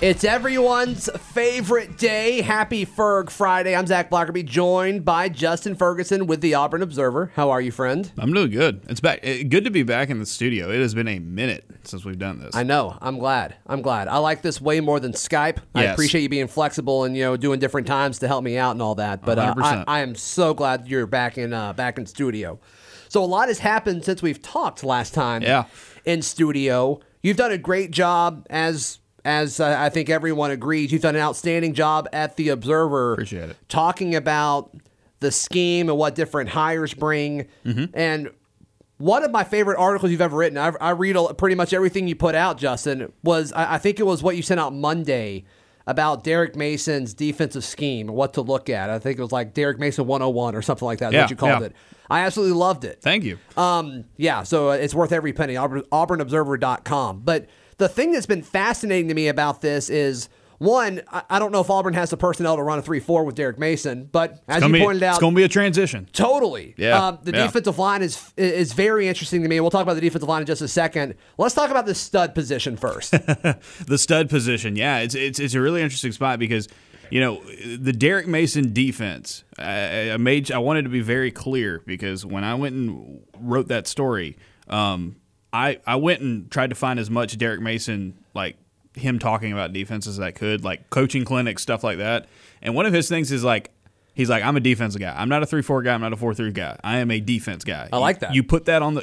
It's everyone's favorite day. Happy Ferg Friday. I'm Zac Blackerby, joined by Justin Ferguson with the Auburn Observer. How are you, friend? I'm doing good. It's back. Good to be back in the studio. It has been a minute since we've done this. I know. I'm glad. I like this way more than Skype. Yes. I appreciate you being flexible and doing different times to help me out and all that. But I am so glad you're back in studio. So a lot has happened since we've talked last time. Yeah. In studio, you've done a great job as I think everyone agrees, you've done an outstanding job at The Observer. Appreciate it. Talking about the scheme and what different hires bring. Mm-hmm. And one of my favorite articles you've ever written, I read pretty much everything you put out, Justin, was I think it was what you sent out Monday about Derek Mason's defensive scheme and what to look at. I think it was like Derek Mason 101 or something like that. Yeah, what you called it. I absolutely loved it. Thank you. So it's worth every penny. AuburnObserver.com. But the thing that's been fascinating to me about this is, one, I don't know if Auburn has the personnel to run a 3-4 with Derek Mason, but as you pointed out, it's going to be a transition. Totally. Yeah. The defensive line is very interesting to me. We'll talk about the defensive line in just a second. Let's talk about the stud position first. The stud position, yeah. It's a really interesting spot because, the Derek Mason defense, I wanted to be very clear because when I went and wrote that story, I went and tried to find as much Derek Mason, like him talking about defense as I could, like coaching clinics, stuff like that. And one of his things is like, he's like, I'm a defensive guy. I'm not a 3-4 guy. I'm not a 4-3 guy. I am a defense guy. I like that. You put that on the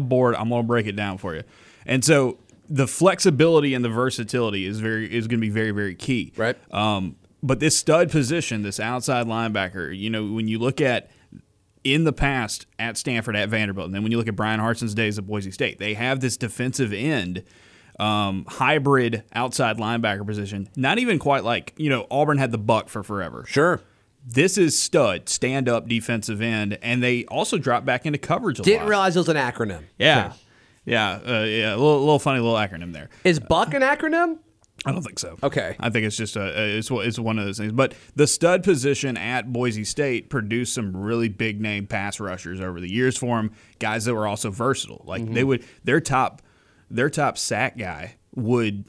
board. I'm going to break it down for you. And so the flexibility and the versatility is going to be very, very key. Right. But this stud position, this outside linebacker, when you look at, in the past at Stanford, at Vanderbilt, and then when you look at Brian Harsin's days at Boise State, they have this defensive end hybrid outside linebacker position. Not even quite like, Auburn had the buck for forever. Sure. This is stud, stand-up defensive end, and they also drop back into coverage a lot. Didn't realize it was an acronym. Yeah. Okay. Yeah. Yeah. Little funny little acronym there. Is buck an acronym? I don't think so. Okay. I think it's just it's one of those things. But the stud position at Boise State produced some really big-name pass rushers over the years for them, guys that were also versatile. Like, mm-hmm. their top sack guy would,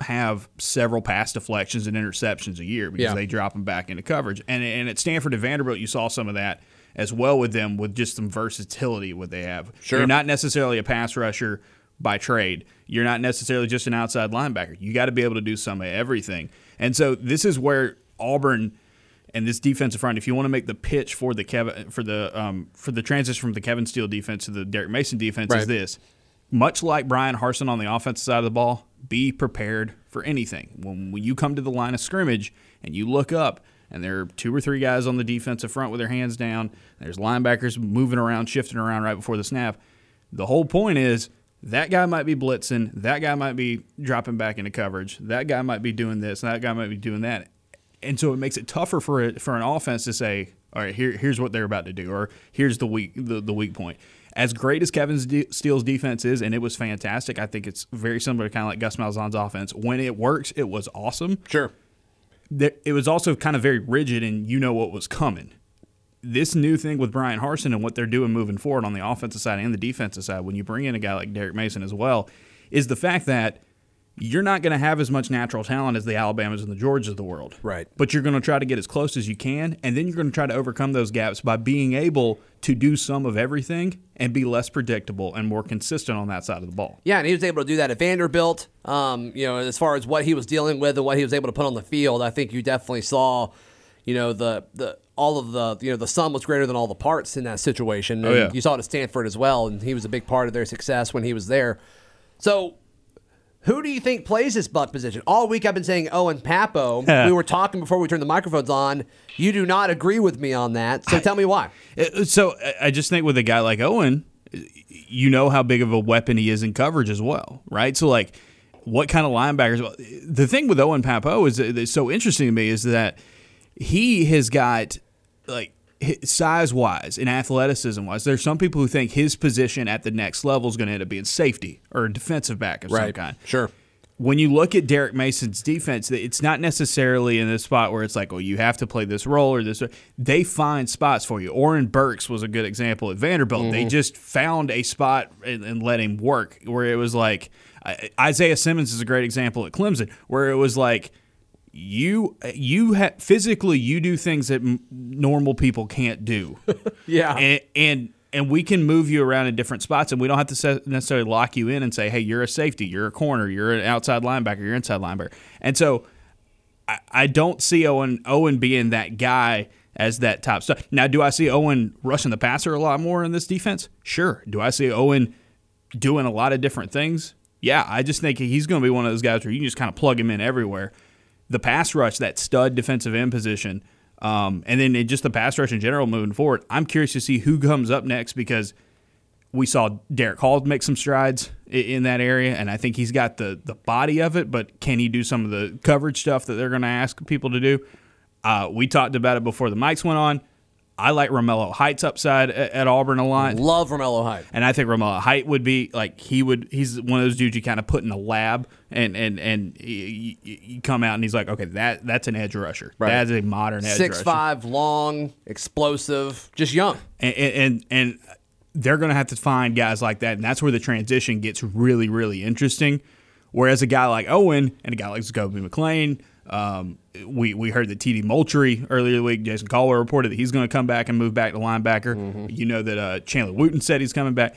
have several pass deflections and interceptions a year because they drop them back into coverage. And at Stanford and Vanderbilt, you saw some of that as well with them, with just some versatility what they have. Sure. You're not necessarily a pass rusher by trade. You're not necessarily just an outside linebacker. You got to be able to do some of everything. And so this is where Auburn and this defensive front, if you want to make the pitch for the transition from the Kevin Steele defense to the Derek Mason defense, right, is this: much like Brian Harsin on the offensive side of the ball, be prepared for anything. When you come to the line of scrimmage and you look up, and there are two or three guys on the defensive front with their hands down, there's linebackers moving around, shifting around right before the snap. The whole point is, that guy might be blitzing. That guy might be dropping back into coverage. That guy might be doing this. That guy might be doing that. And so it makes it tougher for an offense to say, all right, here's what they're about to do, or here's the weak point. As great as Kevin Steele's defense is, and it was fantastic, I think it's very similar to kind of like Gus Malzahn's offense. When it works, it was awesome. Sure. It was also kind of very rigid, and what was coming. This new thing with Brian Harsin and what they're doing moving forward on the offensive side and the defensive side, when you bring in a guy like Derek Mason as well, is the fact that you're not going to have as much natural talent as the Alabamas and the Georgias of the world. Right. But you're going to try to get as close as you can, and then you're going to try to overcome those gaps by being able to do some of everything and be less predictable and more consistent on that side of the ball. Yeah, and he was able to do that at Vanderbilt. As far as what he was dealing with and what he was able to put on the field, I think you definitely saw, the sum was greater than all the parts in that situation. And you saw it at Stanford as well, and he was a big part of their success when he was there. So who do you think plays this buck position? All week I've been saying Owen Papo. We were talking before we turned the microphones on. You do not agree with me on that, so tell me why. So I just think with a guy like Owen, you know how big of a weapon he is in coverage as well, right? So like what kind of linebackers? The thing with Owen Papo is that's so interesting to me is that he has got like size-wise and athleticism-wise, there's some people who think his position at the next level is going to end up being safety or defensive back of some kind. Sure. When you look at Derek Mason's defense, it's not necessarily in this spot where it's like, well, you have to play this role or this. They find spots for you. Oren Burks was a good example at Vanderbilt. Mm-hmm. They just found a spot and let him work where it was like Isaiah Simmons is a great example at Clemson where it was like, physically you do things that normal people can't do. Yeah, and we can move you around in different spots, and we don't have to necessarily lock you in and say, hey, you're a safety, you're a corner, you're an outside linebacker, you're an inside linebacker. And so I don't see Owen being that guy as that top star. Now, do I see Owen rushing the passer a lot more in this defense? Sure. Do I see Owen doing a lot of different things? Yeah, I just think he's going to be one of those guys where you can just kind of plug him in everywhere. The pass rush, that stud defensive end position, and then just the pass rush in general moving forward, I'm curious to see who comes up next because we saw Derek Hall make some strides in that area, and I think he's got the body of it, but can he do some of the coverage stuff that they're going to ask people to do? We talked about it before the mics went on. I like Romello Height's upside at Auburn a lot. Love Romello Height. And I think Romello Height would be, like, he's one of those dudes you kind of put in a lab and you come out and he's like, okay, that's an edge rusher. Right. That's a modern edge rusher. 6'5", long, explosive, just young. And they're going to have to find guys like that, and that's where the transition gets really, really interesting. Whereas a guy like Owen and a guy like Jacoby McClain, we heard that TD Moultrie earlier the week, Jason Caldwell reported that he's going to come back and move back to linebacker. Mm-hmm. You know that Chandler Wooten said he's coming back.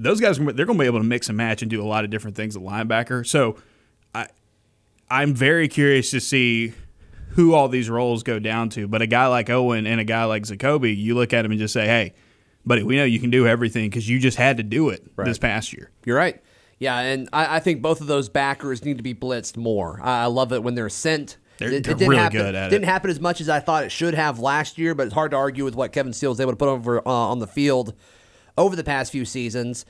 Those guys, they're going to be able to mix and match and do a lot of different things at linebacker. So I'm very curious to see who all these roles go down to. But a guy like Owen and a guy like Zacoby, you look at him and just say, hey, buddy, we know you can do everything because you just had to do it this past year. You're right. Yeah, and I think both of those backers need to be blitzed more. I love it when they're sent. They're really good at it. Didn't happen as much as I thought it should have last year, but it's hard to argue with what Kevin Steele was able to put over on the field over the past few seasons.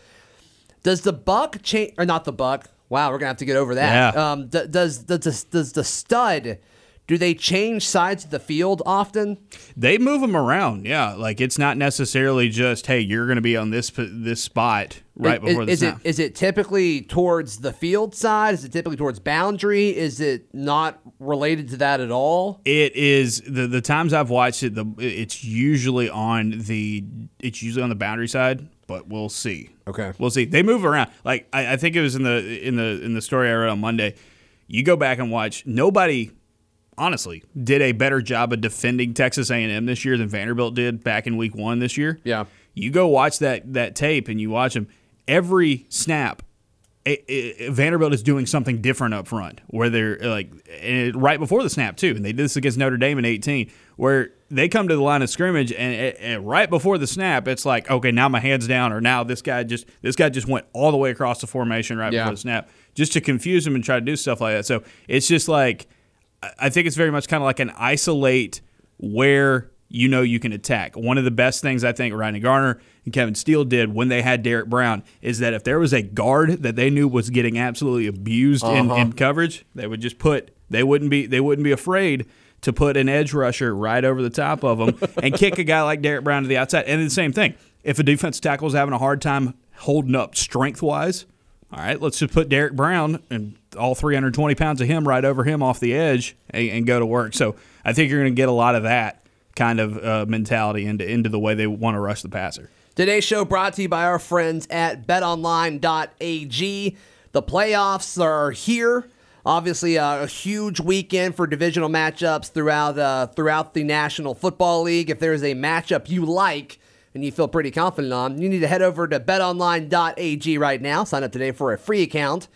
Does the buck change or not the buck? Wow, we're gonna have to get over that. Yeah. Does the stud? Do they change sides of the field often? They move them around, yeah. Like, it's not necessarily just, hey, you're going to be on this spot before the snap. Is it typically towards the field side? Is it typically towards boundary? Is it not related to that at all? It is. The times I've watched it, it's usually on the boundary side, but we'll see. Okay, we'll see. They move around. Like I think it was in the story I read on Monday. You go back and watch. Nobody, honestly, did a better job of defending Texas A&M this year than Vanderbilt did back in week one this year. Yeah. You go watch that tape and you watch them. Every snap, Vanderbilt is doing something different up front, where they're like, and right before the snap too, and they did this against Notre Dame in 2018, where they come to the line of scrimmage and right before the snap, it's like, okay, now my hand's down, or now this guy just went all the way across the formation before the snap, just to confuse them and try to do stuff like that. So it's just like, I think it's very much kind of like an isolate where you know you can attack. One of the best things I think Ryan Garner and Kevin Steele did when they had Derrick Brown is that if there was a guard that they knew was getting absolutely abused in coverage, they would just they wouldn't be afraid to put an edge rusher right over the top of them and kick a guy like Derrick Brown to the outside. And the same thing, if a defensive tackle is having a hard time holding up strength-wise, all right, let's just put Derrick Brown and all 320 pounds of him right over him off the edge and go to work. So I think you're going to get a lot of that kind of mentality into the way they want to rush the passer. Today's show brought to you by our friends at BetOnline.ag. The playoffs are here. Obviously, a huge weekend for divisional matchups throughout the National Football League. If there is a matchup you like and you feel pretty confident on, you need to head over to betonline.ag right now. Sign up today for a free account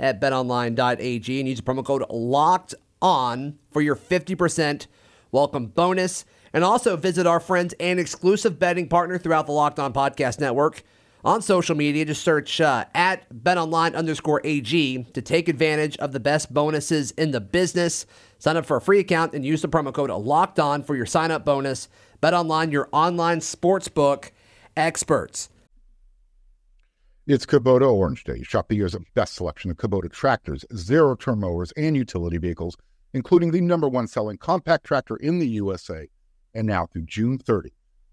at betonline.ag and use the promo code LOCKEDON for your 50% welcome bonus. And also visit our friends and exclusive betting partner throughout the Locked On Podcast Network. On social media, just search at betonline_AG to take advantage of the best bonuses in the business. Sign up for a free account and use the promo code LOCKEDON for your sign-up bonus. BetOnline, your online sportsbook experts. It's Kubota Orange Day. Shop the year's best selection of Kubota tractors, zero-turn mowers, and utility vehicles, including the #1 selling compact tractor in the USA. And now through June 30,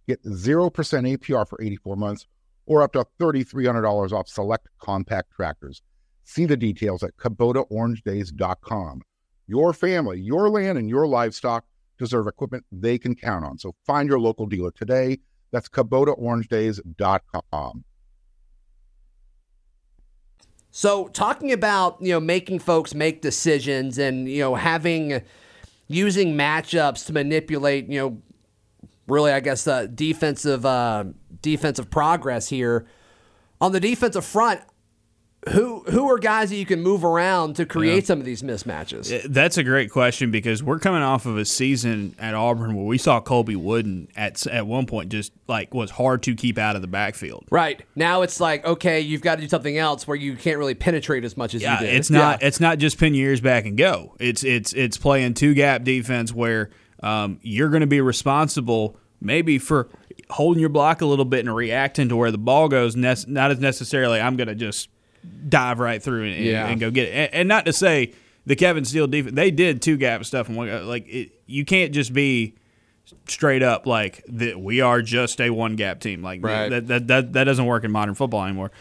get 0% APR for 84 months, or up to $3,300 off select compact tractors. See the details at KubotaOrangeDays.com. Your family, your land, and your livestock deserve equipment they can count on. So find your local dealer today. That's KubotaOrangeDays.com. So talking about, making folks make decisions and, using matchups to manipulate, defensive progress here. On the defensive front, who are guys that you can move around to create some of these mismatches? That's a great question, because we're coming off of a season at Auburn where we saw Colby Wooden at one point just was hard to keep out of the backfield. Right. Now it's you've got to do something else where you can't really penetrate as much as you did. It's not just pin your ears back and go. It's playing two gap defense where you're going to be responsible maybe for holding your block a little bit and reacting to where the ball goes, not as necessarily I'm going to just dive right through and go get it. And not to say the Kevin Steele defense, they did two-gap stuff. You can't just be straight up we are just a one-gap team. Right. That doesn't work in modern football anymore.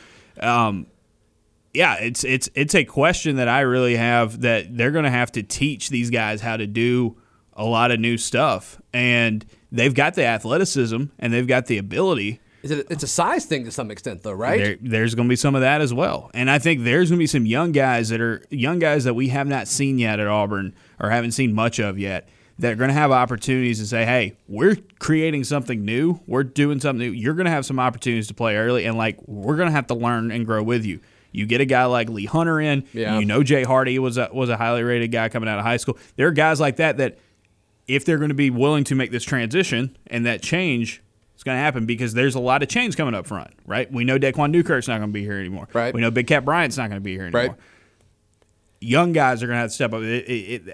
It's a question that I really have, that they're going to have to teach these guys how to do a lot of new stuff. And they've got the athleticism and they've got the ability. It's a size thing to some extent, though, right? There's going to be some of that as well, and I think there's going to be some young guys that we have not seen yet at Auburn, or haven't seen much of yet, that are going to have opportunities to say, "Hey, we're creating something new. We're doing something new. You're going to have some opportunities to play early, and we're going to have to learn and grow with you." You get a guy like Lee Hunter in. Yeah. Jay Hardy was a highly rated guy coming out of high school. There are guys like that if they're going to be willing to make this transition and that change. It's going to happen because there's a lot of change coming up front, right? We know Daquan Newkirk's not going to be here anymore. Right. We know Big Cat Bryant's not going to be here anymore. Right. Young guys are going to have to step up.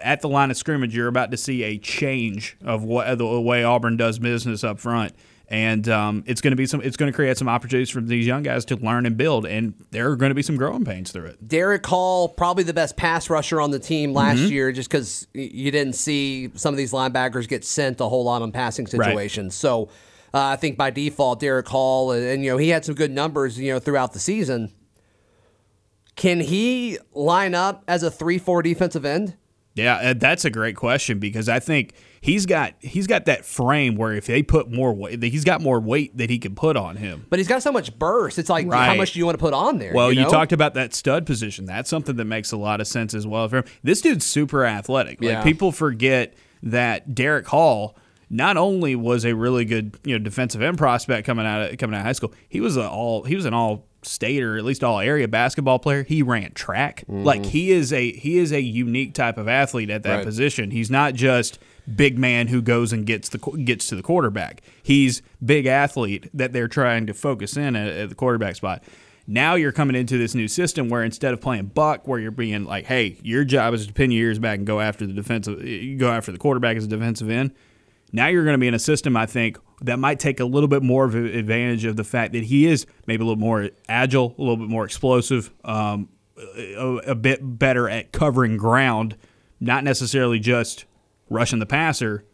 At the line of scrimmage, you're about to see a change of the way Auburn does business up front, and it's going to create some opportunities for these young guys to learn and build, and there are going to be some growing pains through it. Derek Hall, probably the best pass rusher on the team last year, just because you didn't see some of these linebackers get sent a whole lot on passing situations. Right. So. I think by default, Derek Hall, and he had some good numbers, throughout the season. Can he line up as a 3-4 defensive end? Yeah, that's a great question, because I think he's got that frame where if they put more weight, he's got more weight that he can put on him. But he's got so much burst. It's how much do you want to put on there? Well, you talked about that stud position. That's something that makes a lot of sense as well for him. This dude's super athletic. People forget that Derek Hall not only was a really good, defensive end prospect coming out of high school, he was an all-state or at least all-area basketball player. He ran track. Mm-hmm. He is a unique type of athlete at that position. He's not just big man who goes and gets to the quarterback. He's big athlete that they're trying to focus in at the quarterback spot. Now you're coming into this new system where instead of playing buck, where you're being like, hey, your job is to pin your ears back and go after the quarterback as a defensive end. Now you're going to be in a system, I think, that might take a little bit more of advantage of the fact that he is maybe a little more agile, a little bit more explosive, a bit better at covering ground, not necessarily just rushing the passer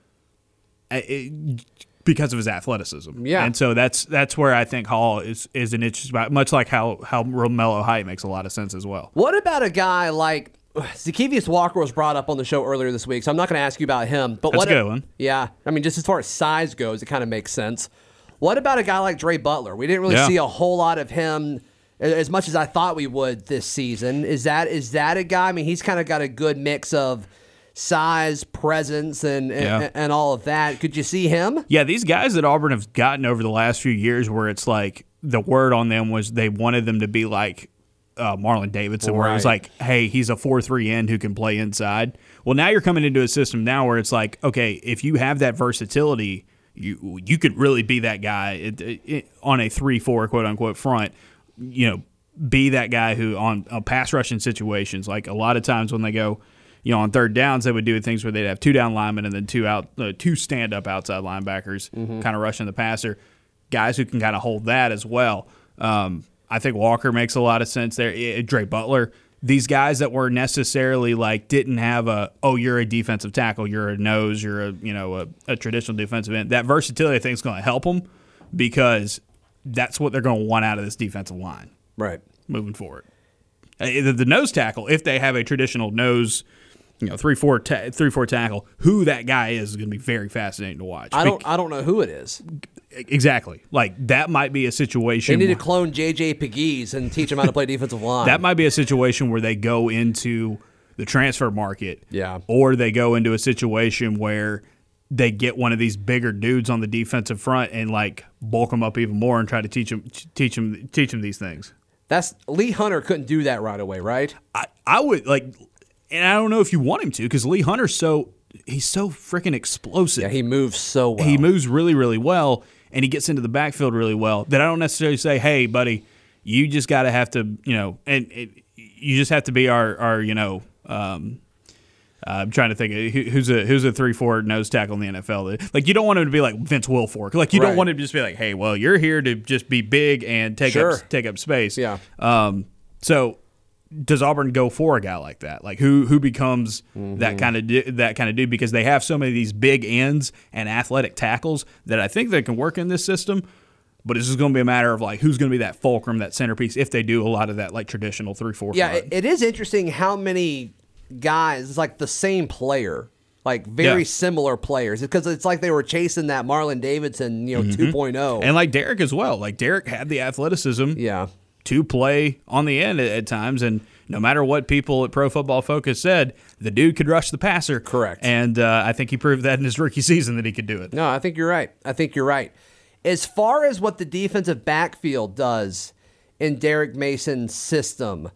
because of his athleticism. Yeah. And so that's where I think Hall is an interesting spot, much like how Romello Height makes a lot of sense as well. What about a guy like Zacchaeus Walker was brought up on the show earlier this week, so I'm not going to ask you about him. But that's a good one. Yeah. I mean, just as far as size goes, it kind of makes sense. What about a guy like Dre Butler? We didn't really see a whole lot of him as much as I thought we would this season. Is that a guy? I mean, he's kind of got a good mix of size, presence, and all of that. Could you see him? Yeah, these guys that Auburn have gotten over the last few years where it's like the word on them was they wanted them to be like Marlon Davidson, where it was like, hey, he's a 4-3 end who can play inside. Well, now you're coming into a system now where it's like, okay, if you have that versatility, you could really be that guy on a 3-4 quote-unquote front, you know, be that guy who on pass rushing situations, like a lot of times when they go, you know, on third downs, they would do things where they'd have two down linemen and then two stand-up outside linebackers kind of rushing the passer, guys who can kind of hold that as well. I think Walker makes a lot of sense there. Dre Butler, these guys that were necessarily like didn't have a, oh, you're a defensive tackle, you're a nose, you're a traditional defensive end. That versatility, I think, is going to help them because that's what they're going to want out of this defensive line. Right. Moving forward. The nose tackle, if they have a traditional nose, you know, 3-4 tackle, who that guy is going to be very fascinating to watch. I don't know who it is. Exactly. Like, that might be a situation. They need to clone J.J. Pegues and teach him how to play defensive line. That might be a situation where they go into the transfer market. Yeah. Or they go into a situation where they get one of these bigger dudes on the defensive front and, like, bulk them up even more and try to teach them these things. That's Lee Hunter couldn't do that right away, right? I would, like, and I don't know if you want him to because Lee Hunter's he's so freaking explosive. Yeah, he moves so well. He moves really, really well. And he gets into the backfield really well, that I don't necessarily say, hey, buddy, you just got to have to, you know, and you just have to be our you know, I'm trying to think of who's a 3-4 nose tackle in the NFL. Like, you don't want him to be like Vince Wilfork. Like, you don't want him to just be like, hey, well, you're here to just be big and take up space. Yeah. So does Auburn go for a guy like that? Like, who becomes that kind of dude? Because they have so many of these big ends and athletic tackles that I think they can work in this system. But it's just going to be a matter of, like, who's going to be that fulcrum, that centerpiece, if they do a lot of that, like, traditional 3-4. Yeah, it is interesting how many guys, it's like the same player, like very similar players. Because it's like they were chasing that Marlon Davidson, you know, 2.0. And, like, Derek as well. Like, Derek had the athleticism. Yeah. To play on the end at times, and no matter what people at Pro Football Focus said, the dude could rush the passer. Correct. And I think he proved that in his rookie season that he could do it. No, I think you're right. As far as what the defensive backfield does in Derek Mason's system,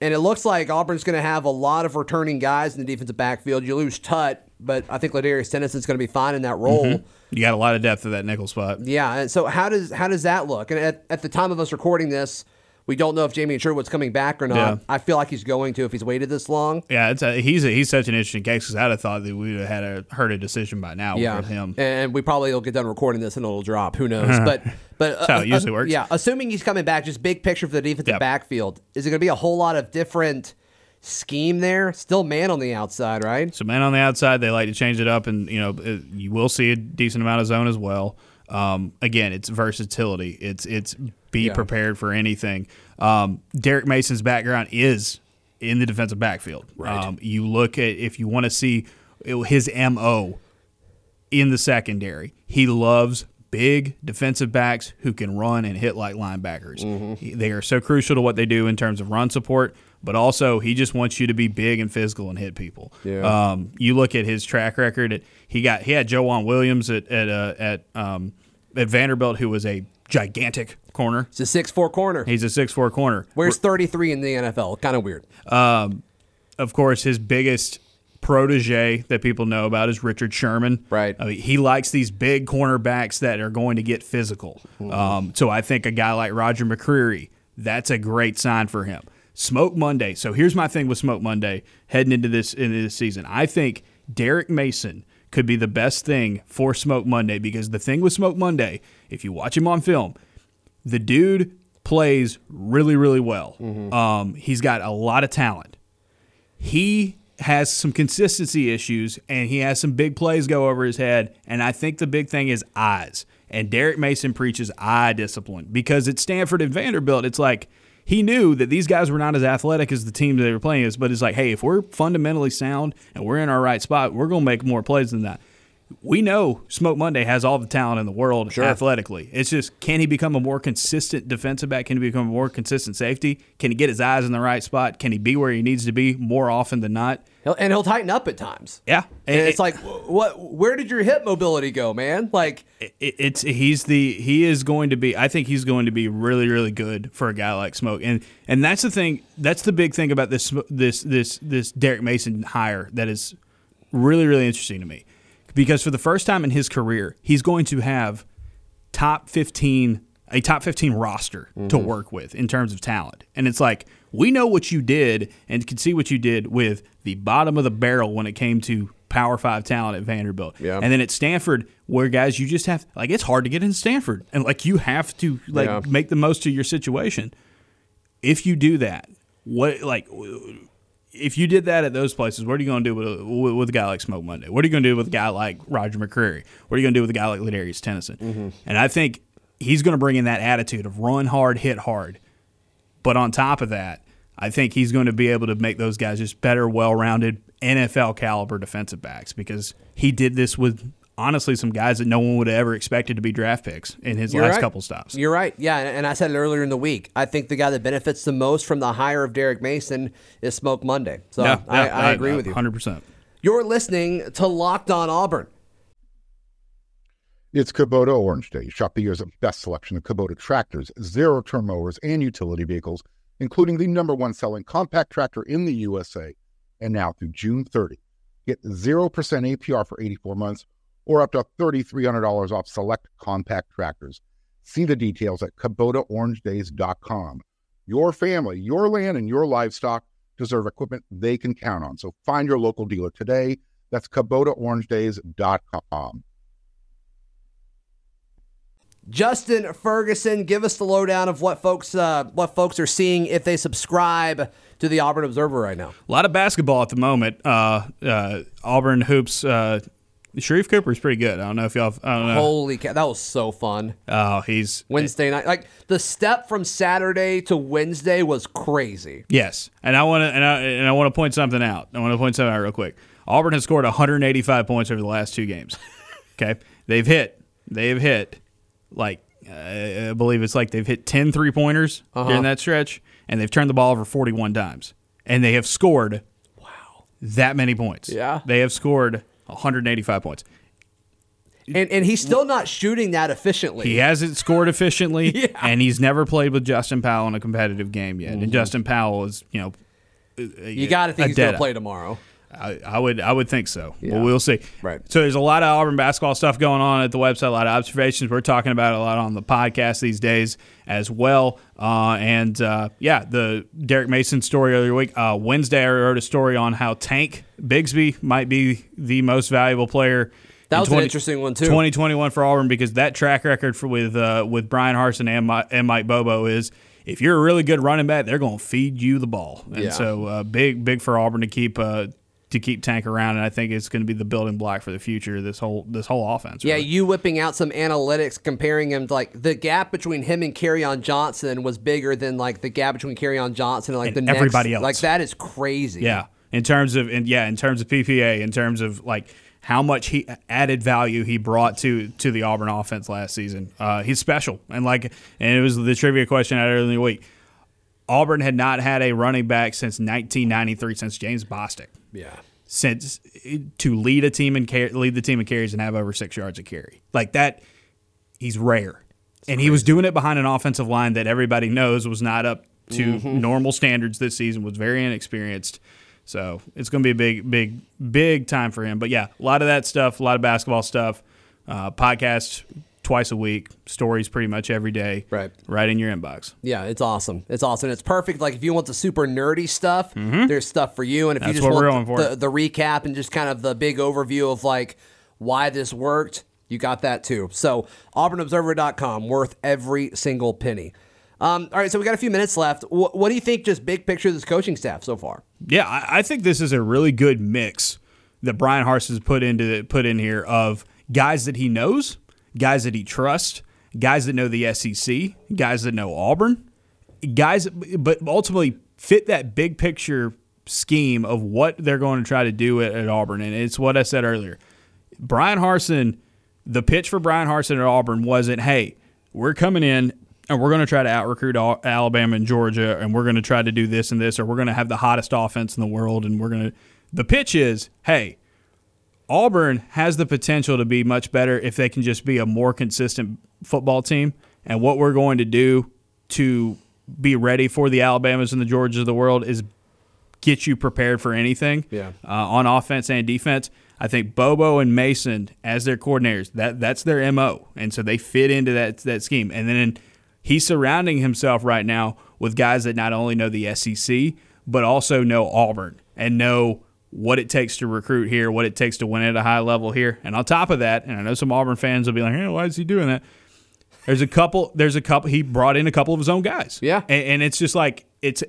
and it looks like Auburn's going to have a lot of returning guys in the defensive backfield. You lose Tutt, but I think Ladarius Dennison's going to be fine in that role. Mm-hmm. You got a lot of depth at that nickel spot. Yeah, and so how does that look? And at the time of us recording this, we don't know if Jamie Sherwood's coming back or not. Yeah. I feel like he's going to if he's waited this long. Yeah, he's such an interesting case because I'd have thought that we would have heard a decision by now with him. And we probably will get done recording this and it'll drop. Who knows? But that's how it usually works. Yeah, assuming he's coming back, just big picture for the defensive backfield, is it going to be a whole lot of different scheme there? Still man on the outside, right? So man on the outside, they like to change it up, and you know you will see a decent amount of zone as well. Again, it's versatility. It's be prepared for anything. Derek Mason's background is in the defensive backfield. Right. You look at if you want to see his MO in the secondary. He loves big defensive backs who can run and hit like linebackers. Mm-hmm. They are so crucial to what they do in terms of run support, but also he just wants you to be big and physical and hit people. Yeah. You look at his track record. He had Joanne Williams at Vanderbilt, who was a gigantic corner. It's a 6'4 corner. He's a 6'4 corner. Where's 33 in the NFL? Kind of weird. Of course, his biggest protege that people know about is Richard Sherman. Right. I mean, he likes these big cornerbacks that are going to get physical. Mm-hmm. So I think a guy like Roger McCreary, that's a great sign for him. Smoke Monday. So here's my thing with Smoke Monday heading into this season. I think Derek Mason could be the best thing for Smoke Monday because the thing with Smoke Monday, if you watch him on film, the dude plays really, really well. Mm-hmm. He's got a lot of talent. He has some consistency issues, and he has some big plays go over his head, and I think the big thing is eyes. And Derek Mason preaches eye discipline because at Stanford and Vanderbilt, it's like, he knew that these guys were not as athletic as the team they were playing against, but it's like, hey, if we're fundamentally sound and we're in our right spot, we're going to make more plays than that. we know Smoke Monday has all the talent in the world athletically. It's just, can he become a more consistent defensive back? Can he become a more consistent safety? Can he get his eyes in the right spot? Can he be where he needs to be more often than not? And he'll tighten up at times. Yeah. And it's like, what? Where did your hip mobility go, man? Like, I think he's going to be really, really good for a guy like Smoke. And that's the thing. That's the big thing about this Derek Mason hire that is really, really interesting to me. Because for the first time in his career, he's going to have a top 15 roster to work with in terms of talent. And it's like, we know what you did and can see what you did with the bottom of the barrel when it came to Power 5 talent at Vanderbilt. Yeah. And then at Stanford, where guys, you just have, like, it's hard to get in Stanford. And, like, you have to, like, make the most of your situation. If you do that, if you did that at those places, what are you going to do with a guy like Smoke Monday? What are you going to do with a guy like Roger McCreary? What are you going to do with a guy like Ladarius Tennyson? Mm-hmm. And I think he's going to bring in that attitude of run hard, hit hard. But on top of that, I think he's going to be able to make those guys just better, well-rounded, NFL-caliber defensive backs, because he did this with, honestly, some guys that no one would have ever expected to be draft picks in his last couple stops. You're right. Yeah, and I said it earlier in the week. I think the guy that benefits the most from the hire of Derek Mason is Smoke Monday. So yeah, I agree with you. 100%. You're listening to Locked On Auburn. It's Kubota Orange Day. Shop the year's best selection of Kubota tractors, zero-turn mowers, and utility vehicles, including the #1 selling compact tractor in the USA. And now through June 30, get 0% APR for 84 months, or up to $3,300 off select compact tractors. See the details at KubotaOrangeDays.com. Your family, your land, and your livestock deserve equipment they can count on. So find your local dealer today. That's KubotaOrangeDays.com. Justin Ferguson, give us the lowdown of what folks are seeing if they subscribe to the Auburn Observer right now. A lot of basketball at the moment. Auburn hoops. Sharif Cooper's pretty good. I don't know if y'all. Holy cow, that was so fun. Oh, he's Wednesday night. Like, the step from Saturday to Wednesday was crazy. Yes, and I want to point something out. I want to point something out real quick. Auburn has scored 185 points over the last two games. Okay, they've hit. Like, I believe it's like they've hit 10 three-pointers during that stretch, and they've turned the ball over 41 times. And they have scored that many points. Yeah. They have scored 185 points. And he's still not shooting that efficiently. He hasn't scored efficiently, and he's never played with Justin Powell in a competitive game yet. Mm-hmm. And Justin Powell is, you got to think he's going to play tomorrow. I would think so. Yeah. But we'll see. Right. So there's a lot of Auburn basketball stuff going on at the website, a lot of observations. We're talking about it a lot on the podcast these days as well. The Derek Mason story earlier week. Wednesday I wrote a story on how Tank Bigsby might be the most valuable player. That was an interesting one, too. 2021 for Auburn, because that track record with Brian Harsin and Mike Bobo is, if you're a really good running back, they're going to feed you the ball. And so big for Auburn to keep – to keep Tank around, and I think it's going to be the building block for the future. This whole offense. Really. Yeah, you whipping out some analytics comparing him to, like, the gap between him and Kerryon Johnson was bigger than, like, the gap between Kerryon Johnson and the everybody next, else. Like, that is crazy. Yeah, in terms of PPA, in terms of, like, how much he added value he brought to the Auburn offense last season. He's special, and it was the trivia question I had earlier in the week. Auburn had not had a running back since 1993, since James Bostic. Yeah, since to lead a team and lead the team in carries and have over 6 yards a carry, like that, he's rare. It's and crazy. He was doing it behind an offensive line that everybody knows was not up to normal standards this season. Was very inexperienced, so it's going to be a big time for him. But yeah, a lot of that stuff, a lot of basketball stuff, podcasts twice a week, stories pretty much every day, right in your inbox. Yeah, it's awesome. It's perfect. Like, if you want the super nerdy stuff, there's stuff for you. And if you just want the recap and just kind of the big overview of, like, why this worked, you got that too. So auburnobserver.com, worth every single penny. All right, so we got a few minutes left. What do you think, just big picture, of this coaching staff so far? Yeah, I think this is a really good mix that Brian Harsin's put in here of guys that he knows, guys that he trusts, guys that know the SEC, guys that know Auburn, guys, but ultimately fit that big picture scheme of what they're going to try to do at Auburn. And it's what I said earlier. Brian Harsin, the pitch for Brian Harsin at Auburn wasn't, hey, we're coming in and we're going to try to out-recruit Alabama and Georgia, and we're going to try to do this and this, or we're going to have the hottest offense in the world, and we're going to – the pitch is, hey, Auburn has the potential to be much better if they can just be a more consistent football team, and what we're going to do to be ready for the Alabamas and the Georgias of the world is get you prepared for anything on offense and defense. I think Bobo and Mason as their coordinators, that's their MO, and so they fit into that scheme. And then he's surrounding himself right now with guys that not only know the SEC, but also know Auburn and know what it takes to recruit here, what it takes to win at a high level here. And on top of that, and I know some Auburn fans will be like, hey, why is he doing that? There's a couple. He brought in a couple of his own guys. Yeah. And it's just like it's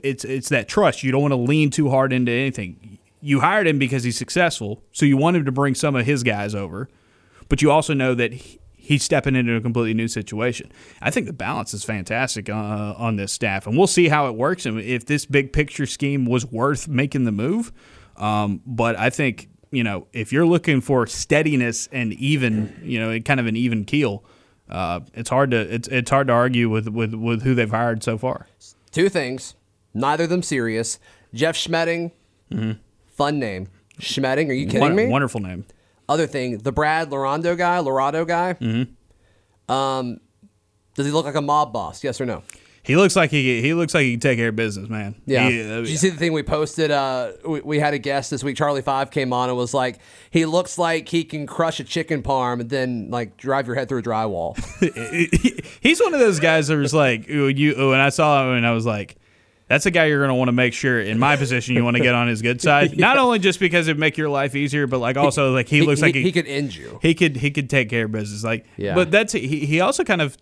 that trust. You don't want to lean too hard into anything. You hired him because he's successful, so you want him to bring some of his guys over, but you also know that he's stepping into a completely new situation. I think the balance is fantastic on this staff, and we'll see how it works and if this big picture scheme was worth making the move. But I think, if you're looking for steadiness and even, kind of an even keel, it's hard to argue with who they've hired so far. Two things, neither of them serious. Jeff Schmetting, fun name. Schmetting, are you kidding me? Wonderful name. Other thing, the Brad Lorado guy. Mm-hmm. Does he look like a mob boss? Yes or no? He looks like he can take care of business, man. Yeah. Did you see the thing we posted? We had a guest this week. Charlie Five came on and was like, he looks like he can crush a chicken parm and then drive your head through a drywall. He's one of those guys that was like, when I saw him and I was like, that's a guy you're going to want to make sure, in my position, you want to get on his good side. Yeah. Not only just because it'd make your life easier, but he could end you. He could take care of business. But that's he also kind of,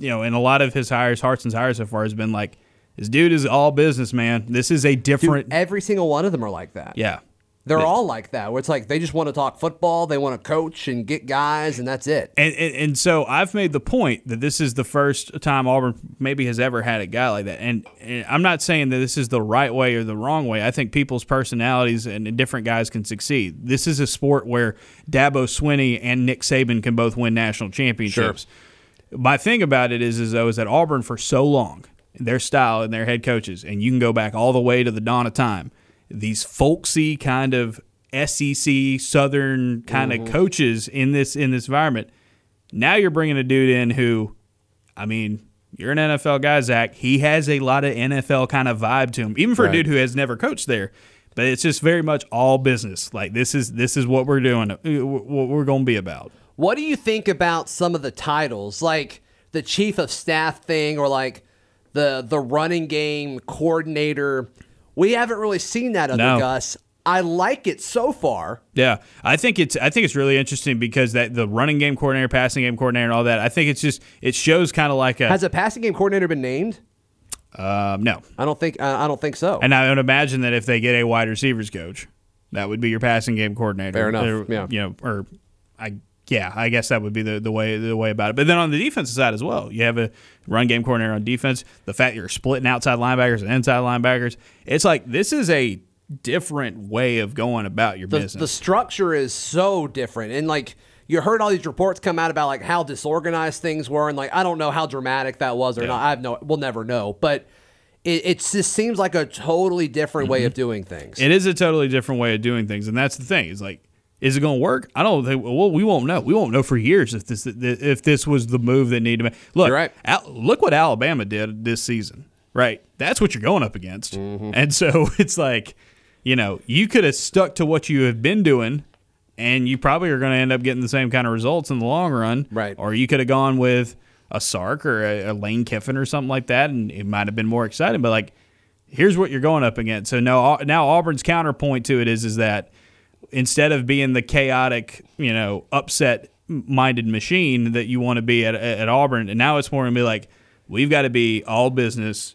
in a lot of his hires, Harsin's hires so far has been like, this dude is all business, man. This is a different. Dude, every single one of them are like that. Yeah. They're all like that, where it's like they just want to talk football, they want to coach and get guys, and that's it. And so I've made the point that this is the first time Auburn maybe has ever had a guy like that. And I'm not saying that this is the right way or the wrong way. I think people's personalities and different guys can succeed. This is a sport where Dabo Swinney and Nick Saban can both win national championships. Sure. My thing about it is that Auburn for so long, their style and their head coaches, and you can go back all the way to the dawn of time, these folksy kind of SEC Southern kind of coaches in this environment. Now you're bringing a dude in who, you're an NFL guy, Zach. He has a lot of NFL kind of vibe to him, even for a dude who has never coached there. But it's just very much all business. Like this is what we're doing, what we're going to be about. What do you think about some of the titles, like the chief of staff thing, or like the running game coordinator? We haven't really seen that under Gus. I like it so far. Yeah, I think it's really interesting because that the running game coordinator, passing game coordinator, and all that. I think it's just it shows kind of like a. Has a passing game coordinator been named? No, I don't think so. And I would imagine that if they get a wide receivers coach, that would be your passing game coordinator. Fair enough. I guess that would be the way about it. But then on the defensive side as well, you have a run game coordinator on defense. The fact you're splitting outside linebackers and inside linebackers, it's like this is a different way of going about your business. The structure is so different. And you heard all these reports come out about how disorganized things were, and I don't know how dramatic that was or not. We'll never know. But it just seems like a totally different way of doing things. It is a totally different way of doing things, and that's the thing. It's like, is it going to work? I don't think. Well, we won't know. We won't know for years if this was the move that needed to be. Look, you're right. Look what Alabama did this season, right? That's what you're going up against. Mm-hmm. And so it's like, you could have stuck to what you have been doing, and you probably are going to end up getting the same kind of results in the long run, right? Or you could have gone with a Sark or a Lane Kiffin or something like that, and it might have been more exciting. But here's what you're going up against. So now Auburn's counterpoint to it is that, instead of being the chaotic, upset-minded machine that you want to be at Auburn, and now it's more going to be we've got to be all business,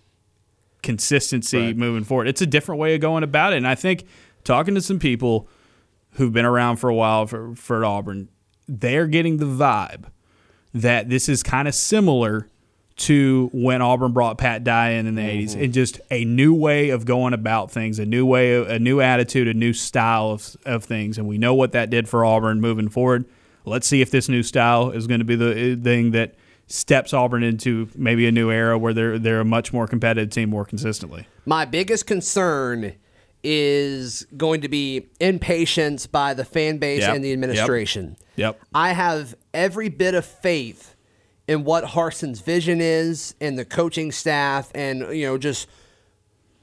consistency moving forward. It's a different way of going about it, and I think talking to some people who've been around for a while for Auburn, they're getting the vibe that this is kind of similar to when Auburn brought Pat Dye in the '80s, and just a new way of going about things, a new way, a new attitude, a new style of things. And we know what that did for Auburn moving forward. Let's see if this new style is going to be the thing that steps Auburn into maybe a new era where they're a much more competitive team more consistently. My biggest concern is going to be impatience by the fan base and the administration. I have every bit of faith in what Harsin's vision is and the coaching staff and, you know, just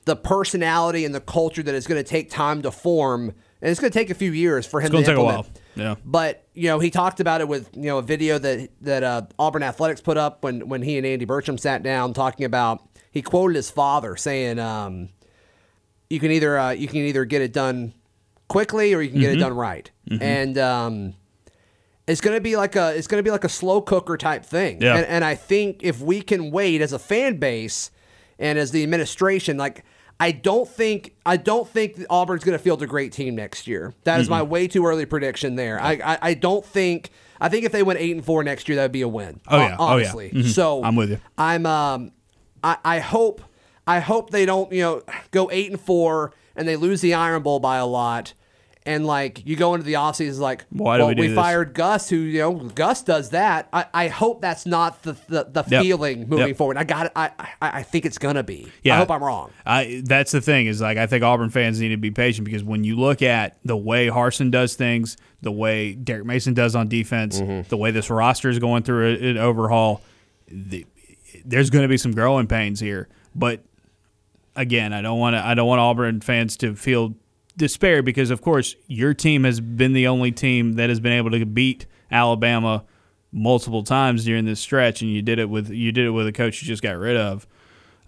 the personality and the culture that is going to take time to form. And it's going to take a few years for him to implement. Yeah. But, you know, he talked about it with, you know, a video that Auburn Athletics put up when he and Andy Burcham sat down talking about, he quoted his father saying, you can either get it done quickly or you can get it done right. And it's gonna be like a slow cooker type thing. Yeah. And I think if we can wait as a fan base and as the administration, like I don't think Auburn's gonna field a great team next year. That is my way too early prediction there. I think if they went 8-4 next year, that would be a win. Honestly. Oh, yeah. So I'm with you. I hope they don't, you know, go 8-4 and they lose the Iron Bowl by a lot. And, like, you go into the offseason like, we fired Gus, who, you know, Gus does that. I hope that's not the feeling moving forward. I think it's going to be. Yeah. I hope I'm wrong. That's the thing is, like, I think Auburn fans need to be patient because when you look at the way Harsin does things, the way Derek Mason does on defense, the way this roster is going through an overhaul, there's going to be some growing pains here. But, again, I don't want Auburn fans to feel despair because, of course, your team has been the only team that has been able to beat Alabama multiple times during this stretch, and you did it with a coach you just got rid of.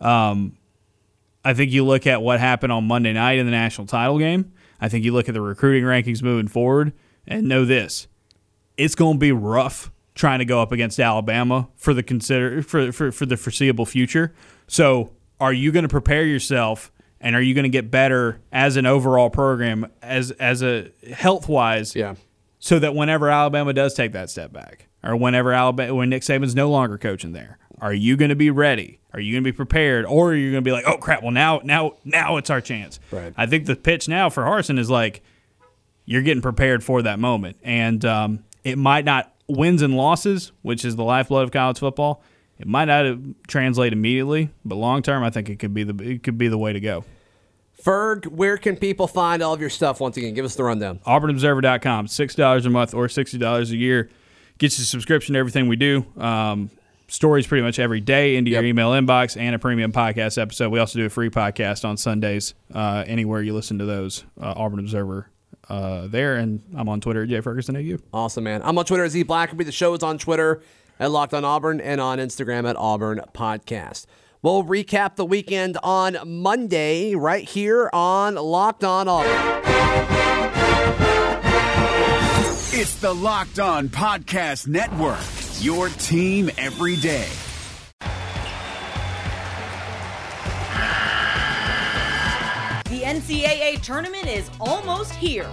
I think you look at what happened on Monday night in the national title game. I think you look at the recruiting rankings moving forward and know this. It's going to be rough trying to go up against Alabama for the foreseeable future. So are you going to prepare yourself and are you going to get better as an overall program as a health-wise so that whenever Alabama does take that step back or when Nick Saban's no longer coaching there, are you going to be ready? Are you going to be prepared? Or are you going to be like, oh, crap, well, now it's our chance. Right. I think the pitch now for Harsin is like you're getting prepared for that moment. And it might not – wins and losses, which is the lifeblood of college football – it might not translate immediately, but long term, I think it could be the way to go. Ferg, where can people find all of your stuff? Once again, give us the rundown. AuburnObserver.com, $6 a month or $60 a year. Gets you a subscription to everything we do. Stories pretty much every day into your email inbox and a premium podcast episode. We also do a free podcast on Sundays. Anywhere you listen to those, Auburn Observer. There, and I'm on Twitter at JFergusonAU. Awesome, man. I'm on Twitter at ZBlackerby. The show is on Twitter at Locked On Auburn and on Instagram at Auburn Podcast. We'll recap the weekend on Monday right here on Locked On Auburn. It's the Locked On Podcast Network, your team every day. The NCAA tournament is almost here,